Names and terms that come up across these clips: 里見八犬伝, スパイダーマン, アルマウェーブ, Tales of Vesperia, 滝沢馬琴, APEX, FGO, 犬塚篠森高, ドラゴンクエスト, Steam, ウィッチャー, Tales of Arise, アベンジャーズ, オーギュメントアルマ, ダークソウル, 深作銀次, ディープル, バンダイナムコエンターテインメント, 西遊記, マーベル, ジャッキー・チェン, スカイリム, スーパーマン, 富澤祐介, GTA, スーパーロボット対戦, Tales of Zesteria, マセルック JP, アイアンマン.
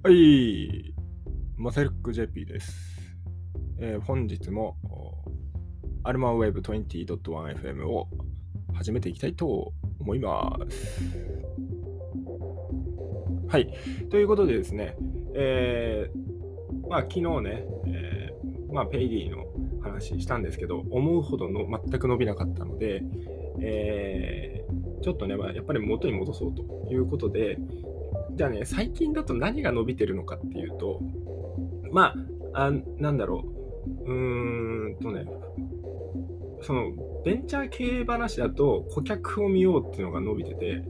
はい、マセルック JP です。本日もアルマウェーブ 20.1FM を始めていきたいと思います。はい、ということでですね、昨日ね、ペイリーの話したんですけど、思うほどの全く伸びなかったので、ちょっとね、やっぱり元に戻そうということで、じゃあね、最近だと何が伸びてるのかっていうと、そのベンチャー経営話だと顧客を見ようっていうのが伸びてて、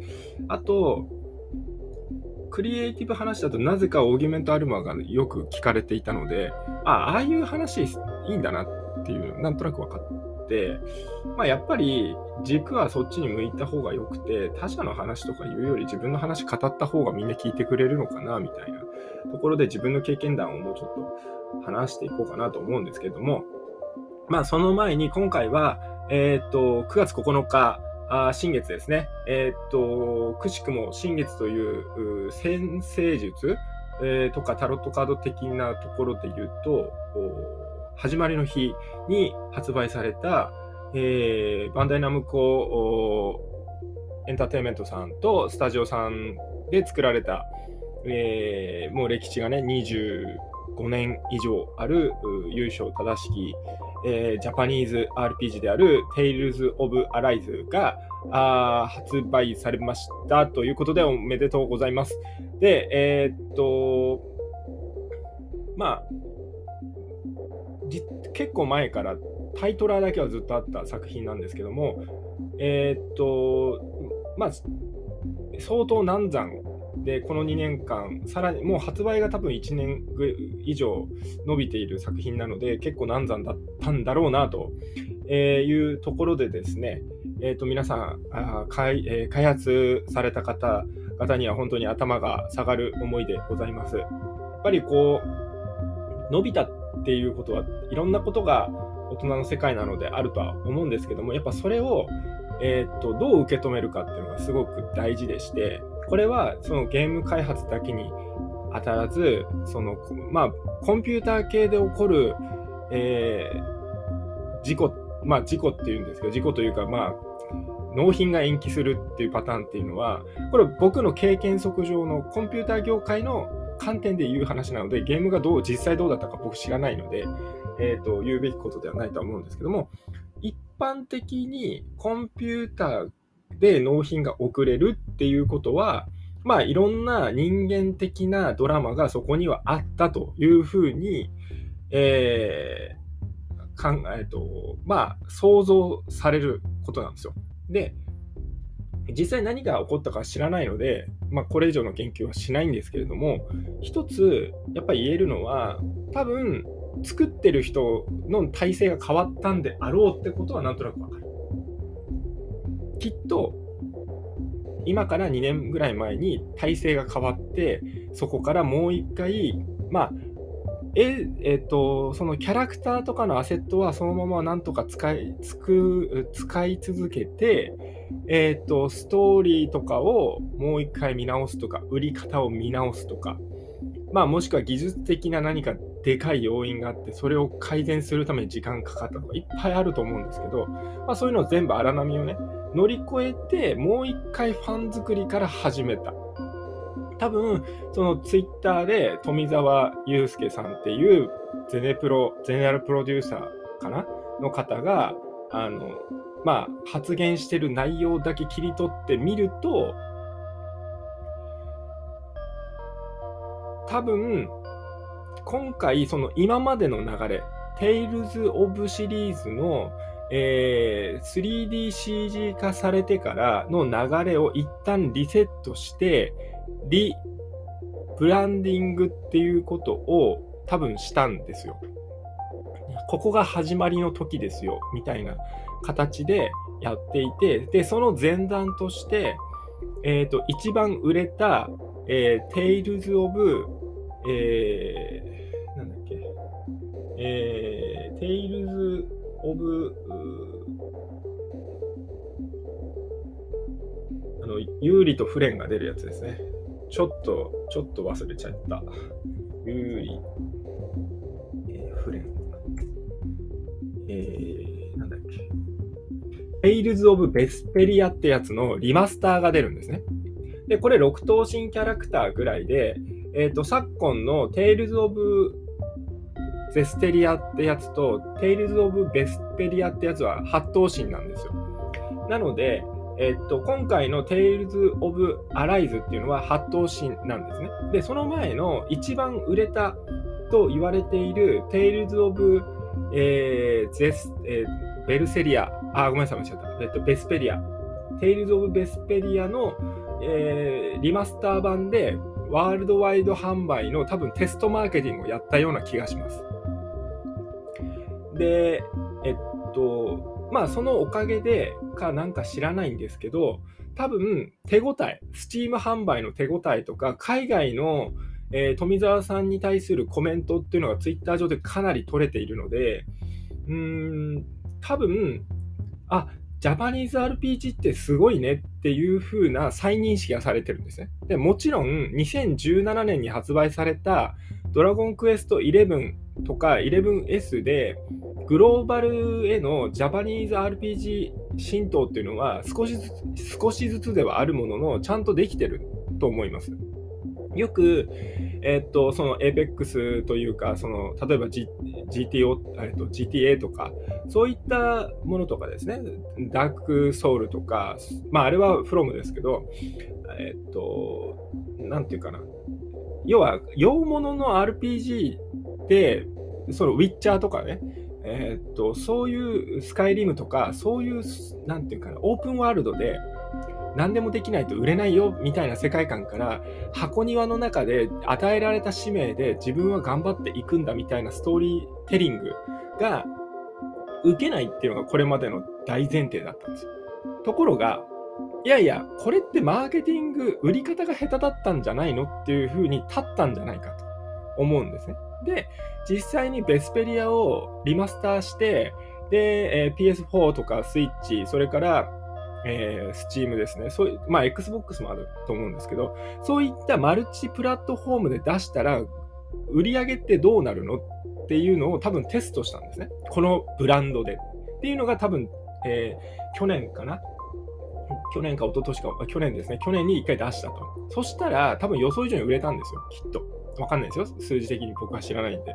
あとクリエイティブ話だとなぜかオーギュメントアルマがよく聞かれていたので、ああいう話いいんだなっていうなんとなく分かって、やっぱり軸はそっちに向いた方がよくて、他者の話とか言うより自分の話語った方がみんな聞いてくれるのかなみたいなところで、自分の経験談をもうちょっと話していこうかなと思うんですけれども、その前に今回は、9月9日新月ですね。くしくも新月という占星術、とかタロットカード的なところで言うと、始まりの日に発売された、バンダイナムコエンターテインメントさんとスタジオさんで作られた、もう歴史がね、25年以上ある優勝正しき、ジャパニーズ RPG である Tales of Arise が発売されましたということで、おめでとうございます。で、結構前からタイトラーだけはずっとあった作品なんですけども、相当難産で、この2年間さらに、もう発売が多分1年以上伸びている作品なので、結構難産だったんだろうなというところでですね、皆さん開発された方々には本当に頭が下がる思いでございます。やっぱりこう伸びたっていうことはいろんなことが大人の世界なのであるとは思うんですけども、やっぱそれを、どう受け止めるかっていうのがすごく大事でして、これはそのゲーム開発だけに当たらず、そのコンピューター系で起こる、事故っていうんですけど、事故というか納品が延期するっていうパターンっていうのは、これ僕の経験則上のコンピューター業界の観点で言う話なので、ゲームが実際どうだったか僕知らないので、言うべきことではないとは思うんですけども、一般的にコンピューターで納品が遅れるっていうことは、いろんな人間的なドラマがそこにはあったというふうに、想像されることなんですよ。で、実際何が起こったか知らないので、これ以上の言及はしないんですけれども、一つやっぱり言えるのは、多分作ってる人の体制が変わったんであろうってことはなんとなくわかる。きっと今から2年ぐらい前に体制が変わって、そこからもう一回そのキャラクターとかのアセットはそのままなんとか使い続けて、ストーリーとかをもう一回見直すとか、売り方を見直すとか、もしくは技術的な何かでかい要因があって、それを改善するために時間かかったとかいっぱいあると思うんですけど、そういうのを全部荒波をね、乗り越えて、もう一回ファン作りから始めた。多分そのツイッターで富澤祐介さんっていうゼネラルプロデューサーかなの方が発言してる内容だけ切り取ってみると、多分今回その今までの流れ、Tales of シリーズの、3DCG 化されてからの流れを一旦リセットしてリブランディングっていうことを多分したんですよ。ここが始まりの時ですよみたいな形でやっていて、でその前段として、一番売れた、Tales of、Tales of ユーリとフレンが出るやつですね。ちょっと忘れちゃった。ユーリ、フレン。なんだっけ。Tales of Vesperia ってやつのリマスターが出るんですね。で、これ6頭身キャラクターぐらいで、昨今の Tales of Zesteria ってやつと Tales of Vesperia ってやつは8頭身なんですよ。なので、今回の Tales of Arise っていうのは8頭身なんですね。で、その前の一番売れたと言われている Tales of、ベルセリア、あ、ごめんなさい、間違った。ベスペリア。Tales of Vesperia の、リマスター版でワールドワイド販売の多分テストマーケティングをやったような気がします。で、まあそのおかげでかなんか知らないんですけど、多分手応え、Steam 販売の手応えとか、海外の、富澤さんに対するコメントっていうのが Twitter 上でかなり取れているので、多分、あ、ジャパニーズ RPG ってすごいねっていう風な再認識がされてるんですね。で、もちろん2017年に発売されたドラゴンクエスト11とか 11S でグローバルへのジャパニーズ RPG 浸透っていうのは少しずつではあるもののちゃんとできてると思います。よく、その APEX というか、その例えば、GTA とか、そういったものとかですね、ダークソウルとか、まあ、あれはフロムですけど、なんていうかな、要は、洋物の RPG で、そのウィッチャーとかね、そういうスカイリムとか、そういう、なんていうかな、オープンワールドで、何でもできないと売れないよみたいな世界観から箱庭の中で与えられた使命で自分は頑張っていくんだみたいなストーリーテリングが受けないっていうのがこれまでの大前提だったんですよ。ところが、いやいや、これってマーケティング、売り方が下手だったんじゃないのっていう風に立ったんじゃないかと思うんですね。で、実際にベスペリアをリマスターして、で、PS4 とかスイッチ、それからSteam ですね。そういう、まあ Xbox もあると思うんですけど、そういったマルチプラットフォームで出したら売り上げってどうなるのっていうのを多分テストしたんですね。このブランドでっていうのが多分、去年に一回出したと。そしたら多分予想以上に売れたんですよ、きっと。わかんないですよ、数字的に僕は知らないんで。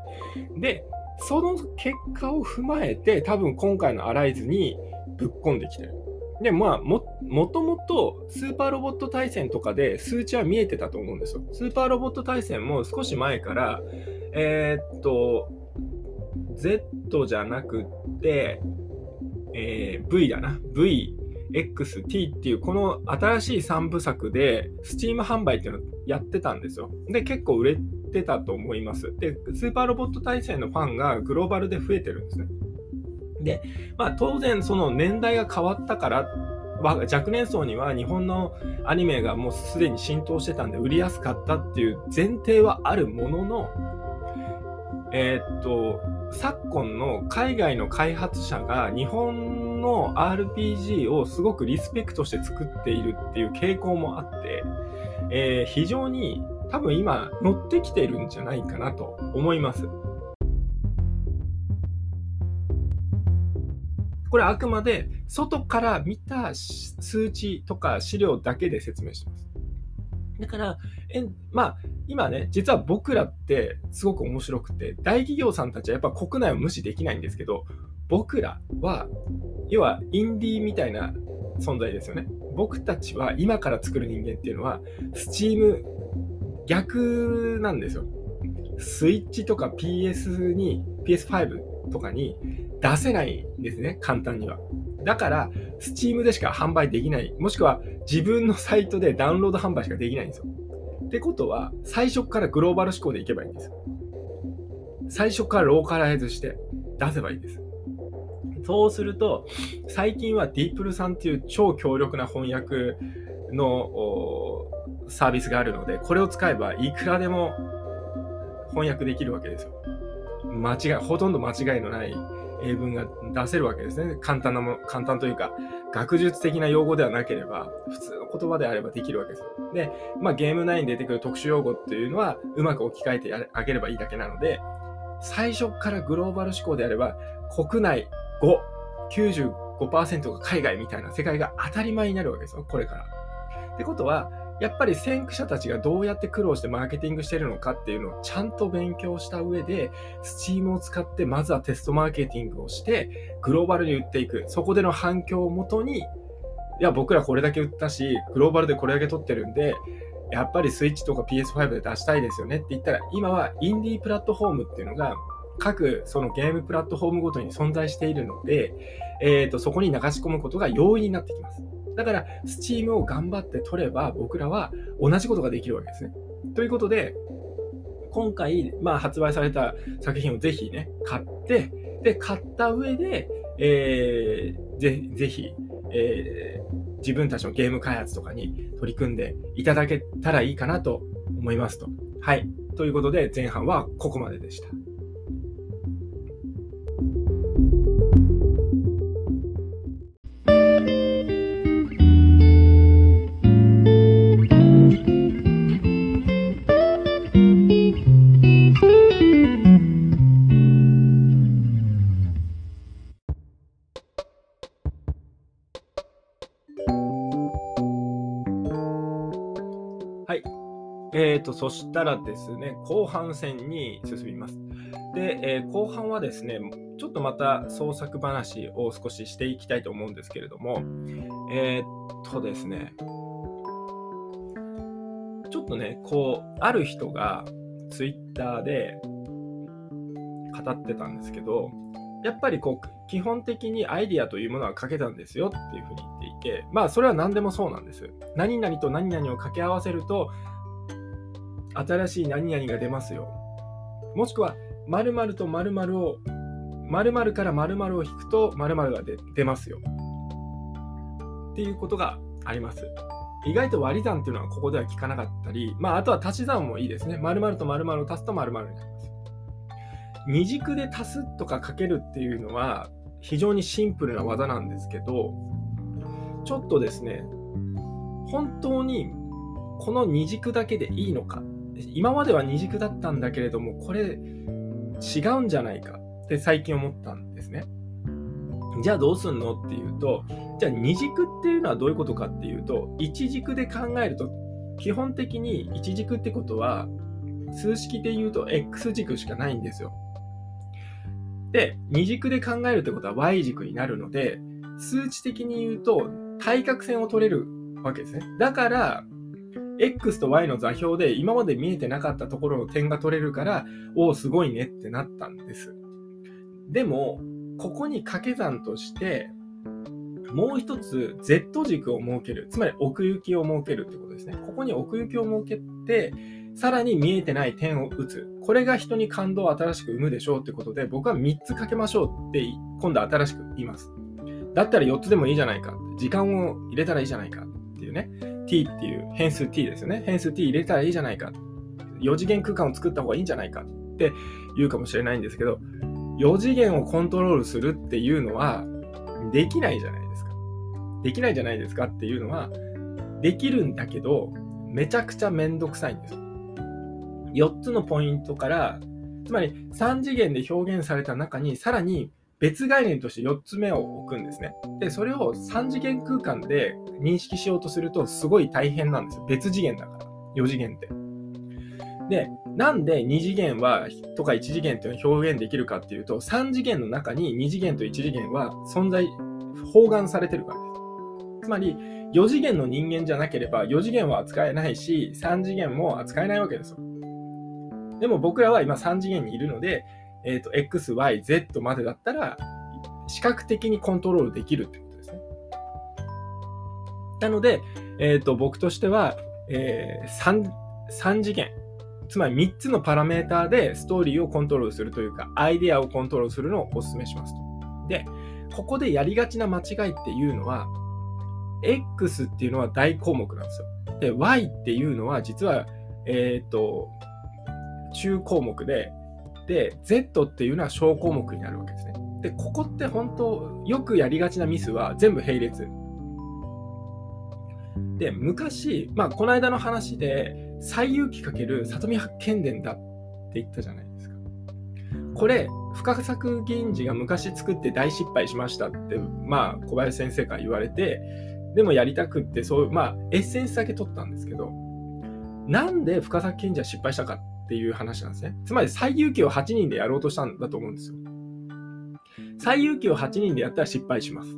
で、その結果を踏まえて多分今回のアライズにぶっ込んできてる。で、まあ、もともとスーパーロボット対戦とかで数値は見えてたと思うんですよ。スーパーロボット対戦も少し前から、Z じゃなくて、V だな。V、X、T っていうこの新しい3部作で Steam 販売っていうのをやってたんですよ。で、結構売れてたと思います。で、スーパーロボット対戦のファンがグローバルで増えてるんですね。で、まあ、当然その年代が変わったから若年層には日本のアニメがもうすでに浸透してたんで売りやすかったっていう前提はあるものの、昨今の海外の開発者が日本の RPG をすごくリスペクトして作っているっていう傾向もあって、非常に多分今乗ってきてるんじゃないかなと思います。これあくまで外から見た数値とか資料だけで説明してます。だから、まあ今ね、実は僕らってすごく面白くて、大企業さんたちはやっぱ国内を無視できないんですけど、僕らは要はインディーみたいな存在ですよね。僕たちは今から作る人間っていうのはSteam逆なんですよ。スイッチとか PS に PS5 とかに出せないんですね、簡単には。だから、Steam でしか販売できない。もしくは、自分のサイトでダウンロード販売しかできないんですよ。ってことは、最初からグローバル志向でいけばいいんですよ。最初からローカライズして出せばいいです。そうすると、最近はディープルさんっていう超強力な翻訳のサービスがあるので、これを使えばいくらでも翻訳できるわけですよ。ほとんど間違いのない英文が出せるわけですね。簡単というか学術的な用語ではなければ、普通の言葉であればできるわけですよ。で、まあ、ゲーム内に出てくる特殊用語っていうのはうまく置き換えてあげればいいだけなので、最初からグローバル思考であれば国内語 95% が海外みたいな世界が当たり前になるわけですよ、これから。ってことはやっぱり先駆者たちがどうやって苦労してマーケティングしてるのかっていうのをちゃんと勉強した上で、Steam を使ってまずはテストマーケティングをしてグローバルに売っていく。そこでの反響をもとに、いや僕らこれだけ売ったしグローバルでこれだけ取ってるんで、やっぱりスイッチとか PS5 で出したいですよねって言ったら、今はインディープラットフォームっていうのが各そのゲームプラットフォームごとに存在しているので、そこに流し込むことが容易になってきます。だから、Steam を頑張って取れば、僕らは同じことができるわけですね。ということで、今回、まあ、発売された作品をぜひね、買って、で、買った上で、ぜひ、自分たちのゲーム開発とかに取り組んでいただけたらいいかなと思いますと。はい。ということで、前半はここまででした。そしたらですね、後半戦に進みます。で、後半はですね、ちょっとまた創作話を少ししていきたいと思うんですけれども、ですね、ちょっとね、こう、ある人がツイッターで語ってたんですけど、やっぱりこう、基本的にアイディアというものは掛け算ですよっていうふうに言っていて、まあ、それは何でもそうなんです。何々と何々を掛け合わせると、新しい何々が出ますよ。もしくは〇〇と〇〇を〇〇から〇〇を引くと〇〇が出ますよっていうことがあります。意外と割り算っていうのはここでは聞かなかったり、まあ、あとは足し算もいいですね。〇〇と〇〇を足すと〇〇になります。二軸で足すとかかけるっていうのは非常にシンプルな技なんですけど、ちょっとですね、本当にこの二軸だけでいいのか、今までは二軸だったんだけれどもこれ違うんじゃないかって最近思ったんですね。じゃあどうすんのっていうと、じゃあ二軸っていうのはどういうことかっていうと、一軸で考えると基本的に一軸ってことは数式で言うと X 軸しかないんですよ。で、二軸で考えるってことは Y 軸になるので、数値的に言うと対角線を取れるわけですね。だからX と Y の座標で今まで見えてなかったところの点が取れるから、おおすごいねってなったんです。でもここに掛け算としてもう一つ Z 軸を設ける、つまり奥行きを設けるってことですね。ここに奥行きを設けてさらに見えてない点を打つ、これが人に感動を新しく生むでしょうってことで、僕は3つかけましょうって今度新しく言います。だったら4つでもいいじゃないか、時間を入れたらいいじゃないかっていうね、t っていう変数 t ですよね。変数 t 入れたらいいじゃないか、4次元空間を作った方がいいんじゃないかって言うかもしれないんですけど、4次元をコントロールするっていうのはできないじゃないですか。できないじゃないですかっていうのはできるんだけどめちゃくちゃめんどくさいんです。4つのポイントから、つまり3次元で表現された中にさらに別概念として4つ目を置くんですね。で、それを3次元空間で認識しようとするとすごい大変なんですよ。別次元だから、4次元って。で、なんで2次元はとか1次元っていうのを表現できるかっていうと、3次元の中に2次元と1次元は存在、包含されてるからです。つまり、4次元の人間じゃなければ4次元は扱えないし、3次元も扱えないわけですよ。でも僕らは今3次元にいるので、X、Y、Z までだったら視覚的にコントロールできるってことですね。なので、僕としては、3次元、つまり3つのパラメーターでストーリーをコントロールするというか、アイデアをコントロールするのをお勧めしますと。で、ここでやりがちな間違いっていうのは、X っていうのは大項目なんですよ。で、Y っていうのは実は、中項目で、Z っていうのは小項目になるわけですね。で、ここって本当よくやりがちなミスは全部並列で、昔、まあ、この間の話で西遊記×里見八犬伝だって言ったじゃないですか。これ深作銀次が昔作って大失敗しましたって、まあ、小林先生から言われて、でもやりたくって、そう、まあ、エッセンスだけ取ったんですけど、なんで深作銀次は失敗したかっていう話なんですね。つまり西遊記を8人でやろうとしたんだと思うんですよ。西遊記を8人でやったら失敗します。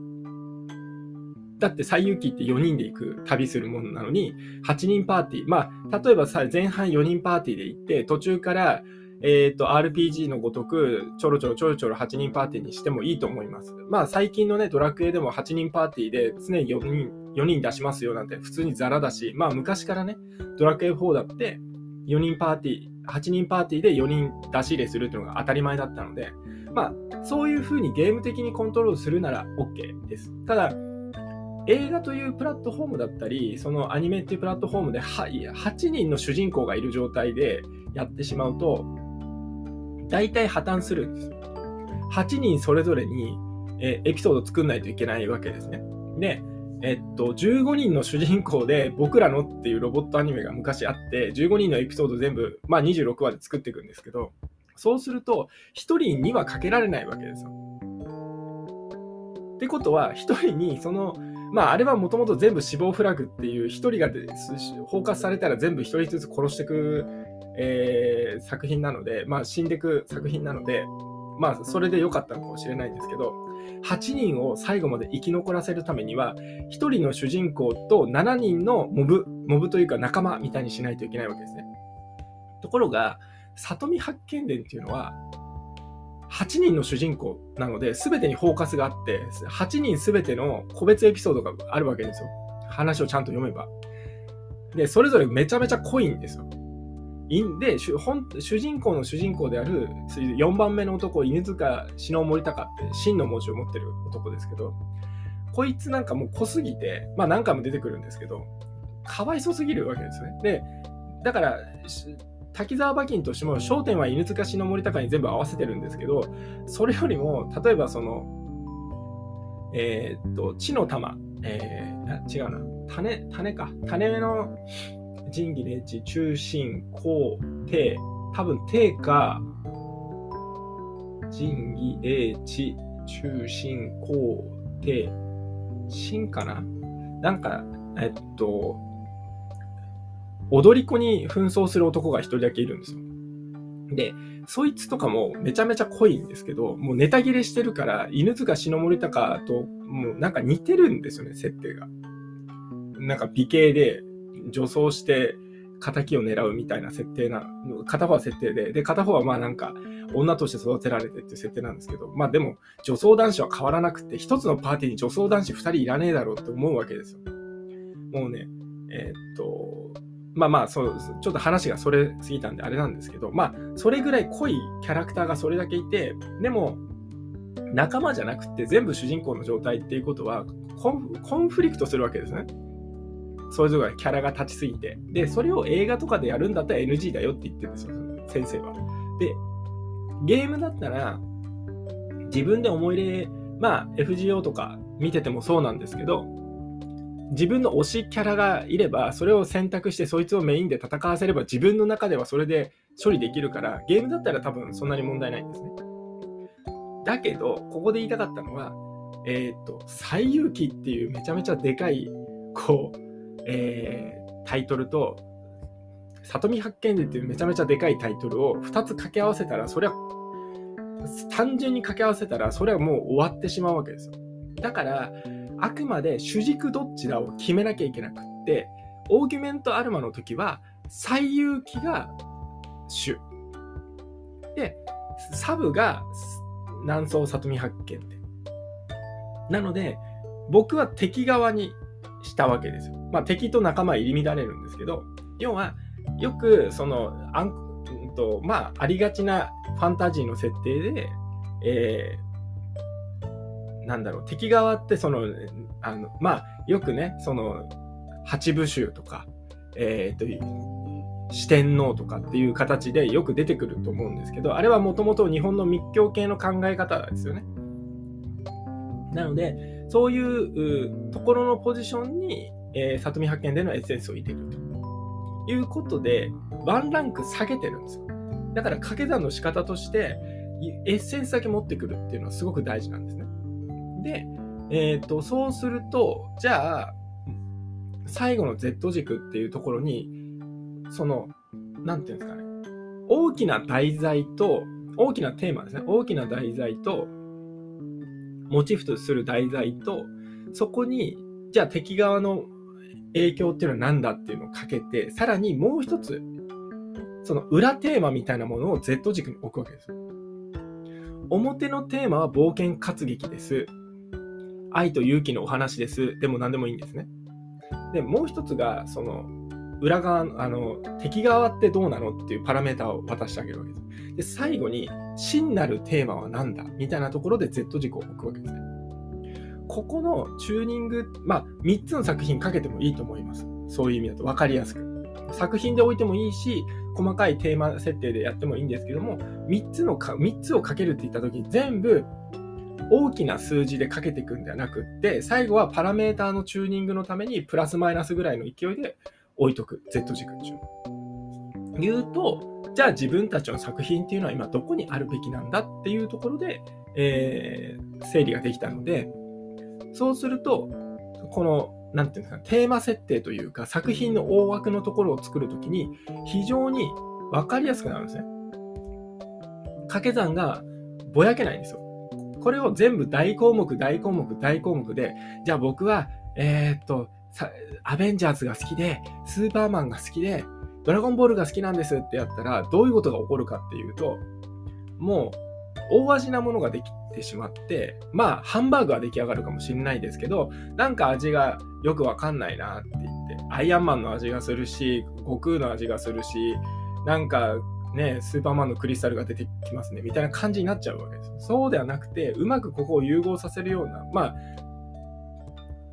だって西遊記って4人で行く旅するものなのに、8人パーティー、まあ例えばさ、前半4人パーティーで行って、途中からRPG のごとくちょろちょろ8人パーティーにしてもいいと思います。まあ最近のね、ドラクエでも8人パーティーで常に4人出しますよなんて普通にザラだし、まあ昔からね、ドラクエ4だって4人パーティー、8人パーティーで4人出し入れするっていうのが当たり前だったので、まあそういう風にゲーム的にコントロールするなら OK です。ただ映画というプラットフォームだったり、そのアニメっていうプラットフォームで8人の主人公がいる状態でやってしまうと、大体破綻するんです。8人それぞれにエピソード作んないといけないわけですね。で、15人の主人公で僕らのっていうロボットアニメが昔あって、15人のエピソード全部、まあ、26話で作っていくんですけど、そうすると1人にはかけられないわけですよ。ってことは1人にその、まあ、あれはもともと全部死亡フラグっていう、1人が包括されたら全部1人ずつ殺していく、作品なので、まあ、死んでいく作品なので、まあ、それで良かったのかもしれないんですけど、8人を最後まで生き残らせるためには、1人の主人公と7人のモブというか仲間みたいにしないといけないわけですね。ところが里見八犬伝っていうのは8人の主人公なので、全てにフォーカスがあって、8人全ての個別エピソードがあるわけですよ。話をちゃんと読めば。で、それぞれめちゃめちゃ濃いんですよ。で、主人公の主人公である4番目の男、犬塚篠森高って真の文字を持ってる男ですけど、こいつなんかもう濃すぎて、まあ何回も出てくるんですけど、かわいそうすぎるわけですね。で、だから、滝沢馬琴としても焦点は犬塚篠森高に全部合わせてるんですけど、それよりも例えばその地の玉、違うな、種か、種の仁義礼智忠信公帝、多分帝か仁義礼智忠信公帝信かな、なんか踊り子に紛争する男が一人だけいるんですよ。で、そいつとかもめちゃめちゃ濃いんですけど、もうネタ切れしてるから、犬塚篠森高ともうなんか似てるんですよね、設定が。なんか美形で女装して仇を狙うみたいな設定な、片方は設定で、で、片方はまあなんか女として育てられてっていう設定なんですけど、まあでも女装男子は変わらなくて、一つのパーティーに女装男子二人いらねえだろうって思うわけですよ。もうね、まあまあそう、ちょっと話がそれすぎたんであれなんですけど、まあそれぐらい濃いキャラクターがそれだけいて、でも仲間じゃなくて全部主人公の状態っていうことはコンフリクトするわけですね。それぞれキャラが立ちすぎて、でそれを映画とかでやるんだったら NG だよって言ってるんですよ、先生は。で、ゲームだったら自分で思い入れ、まあ FGO とか見ててもそうなんですけど、自分の推しキャラがいればそれを選択してそいつをメインで戦わせれば自分の中ではそれで処理できるから、ゲームだったら多分そんなに問題ないんですね。だけどここで言いたかったのは西遊記っていうめちゃめちゃでかいこう、タイトルと里見八犬伝っていうめちゃめちゃでかいタイトルを2つ掛け合わせたら、それは単純に掛け合わせたらそれはもう終わってしまうわけですよ。だからあくまで主軸どっちだを決めなきゃいけなくって、オーギュメントアルマの時は西遊記が主で、サブが南宋里見八犬伝なので、僕は敵側にしたわけですよ。まあ敵と仲間入り乱れるんですけど、要はよくそのまあありがちなファンタジーの設定で、なんだろう、敵側ってそのまあよくね、その八部衆とか四天王とかっていう形でよく出てくると思うんですけど、あれはもともと日本の密教系の考え方ですよね。なのでそういうところのポジションに、里見派遣でのエッセンスを入れるということでワンランク下げてるんですよ。だから掛け算の仕方としてエッセンスだけ持ってくるっていうのはすごく大事なんですね。で、そうするとじゃあ最後の Z 軸っていうところにそのなんていうんですかね、大きな題材と大きなテーマですね、大きな題材とモチーフとする題材とそこにじゃあ敵側の影響っていうのは何だっていうのをかけてさらにもう一つその裏テーマみたいなものを Z 軸に置くわけです。表のテーマは冒険活劇です、愛と勇気のお話です、でも何でもいいんですね。でもう一つがその裏側、敵側ってどうなのっていうパラメータを渡してあげるわけです。で最後に真なるテーマは何だみたいなところで Z 軸を置くわけですね。ここのチューニング、3つの作品かけてもいいと思います。そういう意味だと分かりやすく作品で置いてもいいし細かいテーマ設定でやってもいいんですけども、3つをかけるって言った時に全部大きな数字でかけていくんではなくって最後はパラメーターのチューニングのためにプラスマイナスぐらいの勢いで置いとく Z 軸にしよう。言うとじゃあ自分たちの作品っていうのは今どこにあるべきなんだっていうところで、整理ができたので、そうするとこのなんていうんですかテーマ設定というか作品の大枠のところを作るときに非常に分かりやすくなるんですね。掛け算がぼやけないんですよ。これを全部大項目大項目大項目でじゃあ僕はアベンジャーズが好きでスーパーマンが好きでドラゴンボールが好きなんですってやったらどういうことが起こるかっていうともう大味なものができてしまってハンバーグは出来上がるかもしれないですけどなんか味がよくわかんないなって言ってアイアンマンの味がするし悟空の味がするしなんかねスーパーマンのクリスタルが出てきますねみたいな感じになっちゃうわけです。そうではなくてうまくここを融合させるような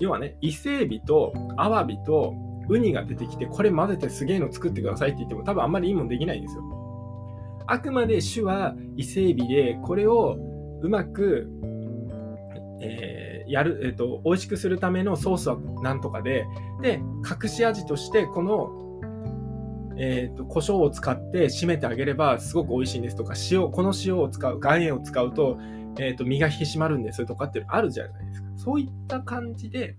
要はね、伊勢エビとアワビとウニが出てきてこれ混ぜてすげえの作ってくださいって言っても多分あんまりいいもんできないんですよ。あくまで主は伊勢エビでこれをうまく、美味しくするためのソースはなんとかで隠し味としてこの胡椒を使って締めてあげればすごく美味しいんですとかこの塩を使う岩塩を使うと、身が引き締まるんですとかってあるじゃないですか。そういった感じで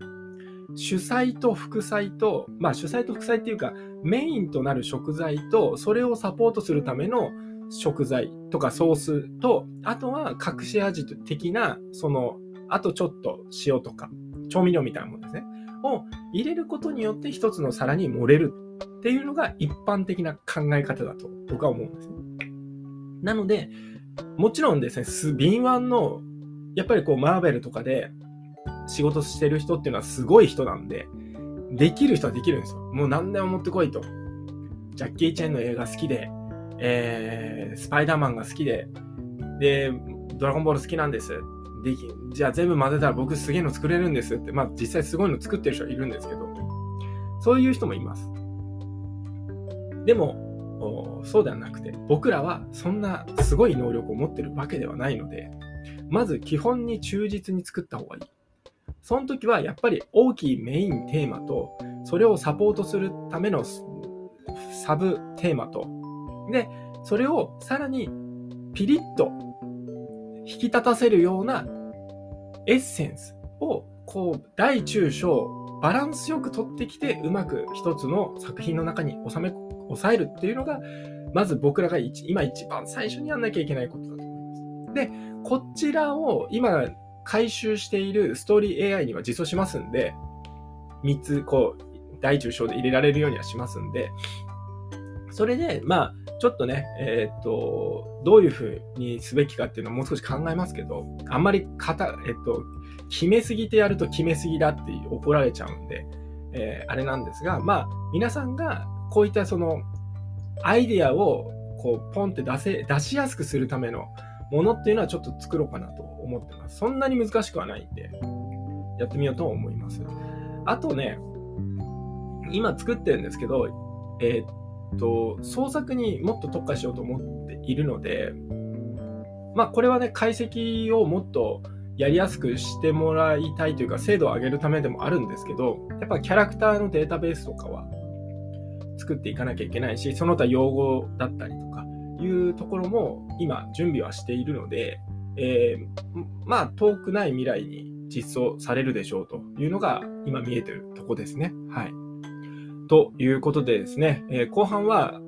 主菜と副菜と主菜と副菜っていうかメインとなる食材とそれをサポートするための食材とかソースとあとは隠し味的なそのあとちょっと塩とか調味料みたいなものですねを入れることによって一つの皿に盛れるっていうのが一般的な考え方だと僕は思うんですね。なのでもちろんですね敏腕のやっぱりこうマーベルとかで仕事してる人っていうのはすごい人なんでできる人はできるんですよ。もう何でも持ってこいとジャッキー・チェンの映画好きで、スパイダーマンが好きでドラゴンボール好きなんですじゃあ全部混ぜたら僕すげえの作れるんですって実際すごいの作ってる人はいるんですけどそういう人もいます。でもそうではなくて僕らはそんなすごい能力を持ってるわけではないのでまず基本に忠実に作った方がいい。その時はやっぱり大きいメインテーマとそれをサポートするためのサブテーマとでそれをさらにピリッと引き立たせるようなエッセンスをこう大中小バランスよく取ってきてうまく一つの作品の中に抑えるっていうのがまず僕らが今一番最初にやんなきゃいけないことだと思います。でこちらを今回収しているストーリー AI には実装しますんで3つこう大中小で入れられるようにはしますんでそれでちょっとねどういうふうにすべきかっていうのをもう少し考えますけどあんまり決めすぎてやると決めすぎだって怒られちゃうんで、あれなんですが皆さんがこういったそのアイデアをこうポンって出しやすくするためのものっていうのはちょっと作ろうかなと思ってます。そんなに難しくはないんでやってみようと思います。あとね今作ってるんですけど創作にもっと特化しようと思っているのでこれはね解析をもっとやりやすくしてもらいたいというか、精度を上げるためでもあるんですけど、やっぱキャラクターのデータベースとかは作っていかなきゃいけないし、その他用語だったりとかいうところも今準備はしているので、まあ遠くない未来に実装されるでしょうというのが今見えてるとこですね。はい、ということでですね、後半は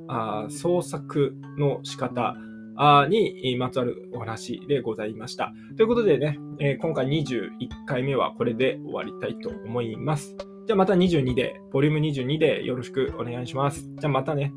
創作の仕方にまつわるお話でございました。ということでね、今回21回目はこれで終わりたいと思います。じゃあまた22で、ボリューム22でよろしくお願いします。じゃあまたね。